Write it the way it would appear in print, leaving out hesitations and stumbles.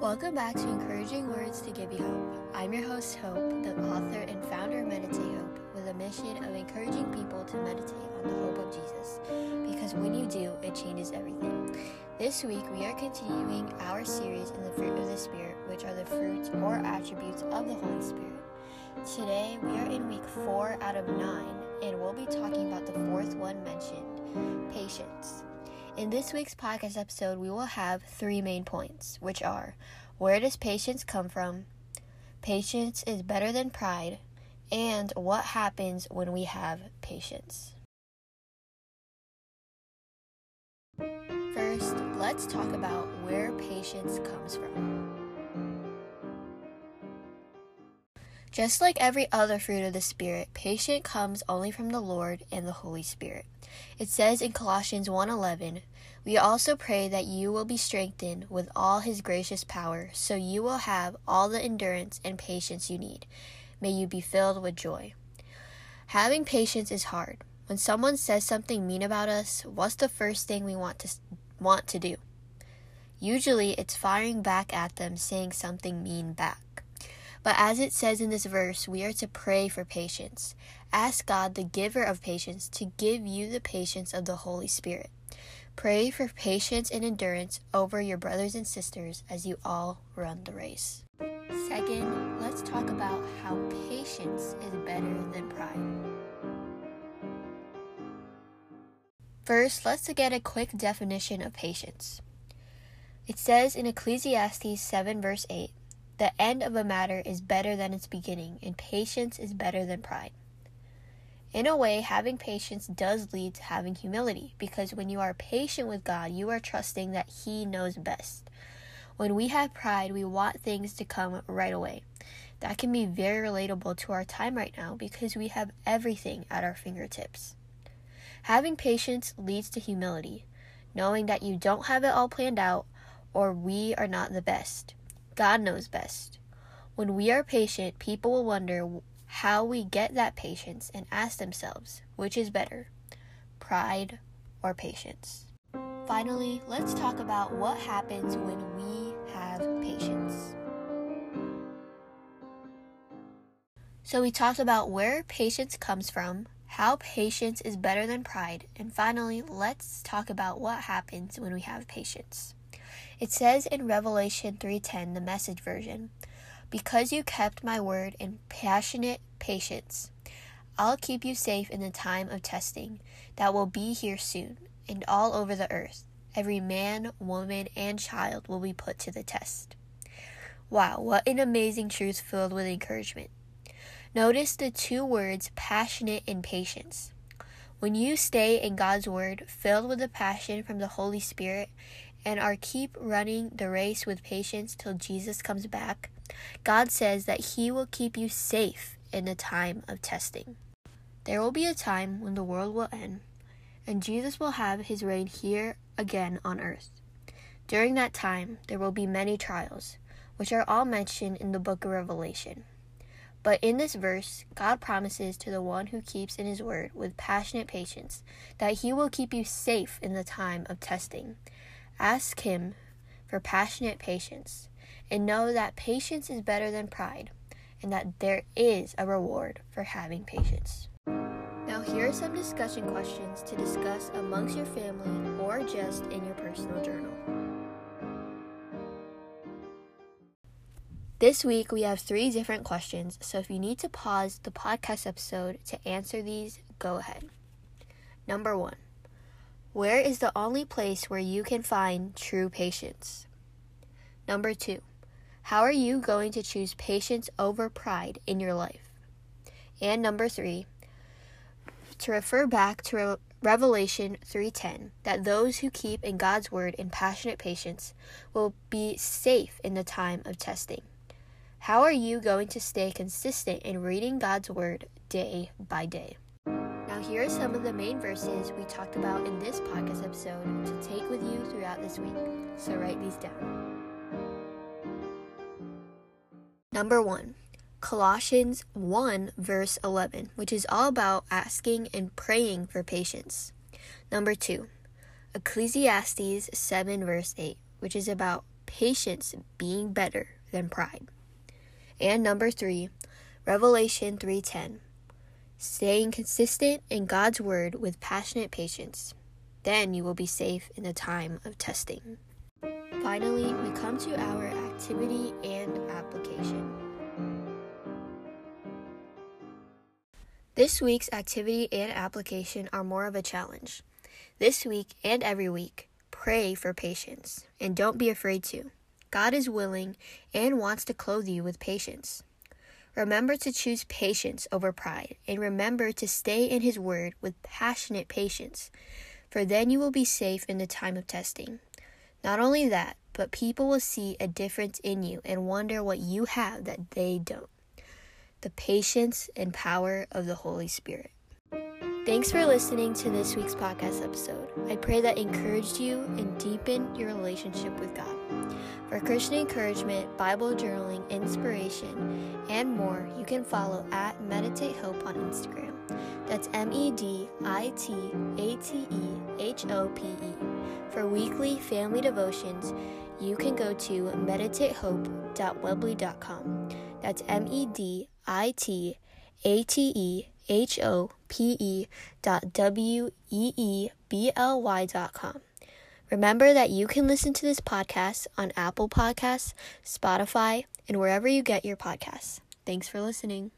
Welcome back to Encouraging Words to Give You Hope. I'm your host, Hope, the author and founder of Meditate Hope, with a mission of encouraging people to meditate on the hope of Jesus, because when you do, it changes everything. This week, we are continuing our series in the fruit of the Spirit, which are the fruits or attributes of the Holy Spirit. Today, we are in week 4 out of 9, and we'll be talking about the fourth one mentioned, patience. In this week's podcast episode, we will have 3 main points, which are, where does patience come from? Patience is better than pride, and what happens when we have patience? First, let's talk about where patience comes from. Just like every other fruit of the Spirit, patience comes only from the Lord and the Holy Spirit. It says in Colossians 1:11, "We also pray that you will be strengthened with all his gracious power, so you will have all the endurance and patience you need. May you be filled with joy." Having patience is hard. When someone says something mean about us, what's the first thing we want to do? Usually, it's firing back at them, saying something mean back. But as it says in this verse, we are to pray for patience. Ask God, the giver of patience, to give you the patience of the Holy Spirit. Pray for patience and endurance over your brothers and sisters as you all run the race. Second, let's talk about how patience is better than pride. First, let's get a quick definition of patience. It says in Ecclesiastes 7:8, "The end of a matter is better than its beginning, and patience is better than pride." In a way, having patience does lead to having humility, because when you are patient with God, you are trusting that He knows best. When we have pride, we want things to come right away. That can be very relatable to our time right now, because we have everything at our fingertips. Having patience leads to humility, knowing that you don't have it all planned out, or we are not the best. God knows best. When we are patient, people will wonder how we get that patience and ask themselves, which is better, pride or patience? Finally, let's talk about what happens when we have patience. So we talked about where patience comes from, how patience is better than pride, and finally, let's talk about what happens when we have patience. It says in Revelation 3:10, the Message version, "Because you kept my word in passionate patience, I'll keep you safe in the time of testing that will be here soon, and all over the earth. Every man, woman, and child will be put to the test." Wow, what an amazing truth filled with encouragement. Notice the 2 words, passionate and patience. When you stay in God's word, filled with the passion from the Holy Spirit, and are keep running the race with patience till Jesus comes back, God says that He will keep you safe in the time of testing. There will be a time when the world will end, and Jesus will have His reign here again on earth. During that time, there will be many trials, which are all mentioned in the book of Revelation. But in this verse, God promises to the one who keeps in His word with passionate patience that He will keep you safe in the time of testing. Ask Him for passionate patience, and know that patience is better than pride, and that there is a reward for having patience. Now, here are some discussion questions to discuss amongst your family or just in your personal journal. This week, we have 3 different questions, so if you need to pause the podcast episode to answer these, go ahead. Number 1. Where is the only place where you can find true patience? Number 2, how are you going to choose patience over pride in your life? And number 3, to refer back to Revelation 3:10, that those who keep in God's word in passionate patience will be safe in the time of testing. How are you going to stay consistent in reading God's word day by day? Now, here are some of the main verses we talked about in this podcast episode to take with you throughout this week, so write these down. Number 1, Colossians 1:11, which is all about asking and praying for patience. Number 2, Ecclesiastes 7:8, which is about patience being better than pride. And number 3, Revelation 3:10, staying consistent in God's word with passionate patience. Then you will be safe in the time of testing. Finally, we come to our activity and application. This week's activity and application are more of a challenge. This week and every week, pray for patience, and don't be afraid to. God is willing and wants to clothe you with patience. Remember to choose patience over pride, and remember to stay in His word with passionate patience, for then you will be safe in the time of testing. Not only that, but people will see a difference in you and wonder what you have that they don't. The patience and power of the Holy Spirit. Thanks for listening to this week's podcast episode. I pray that encouraged you and deepened your relationship with God. For Christian encouragement, Bible journaling, inspiration, and more, you can follow at Meditate Hope on Instagram. That's MEDITATEHOPE. For weekly family devotions, you can go to meditatehope.weebly.com. That's MEDITATEHOPE.weebly.com. Remember that you can listen to this podcast on Apple Podcasts, Spotify, and wherever you get your podcasts. Thanks for listening.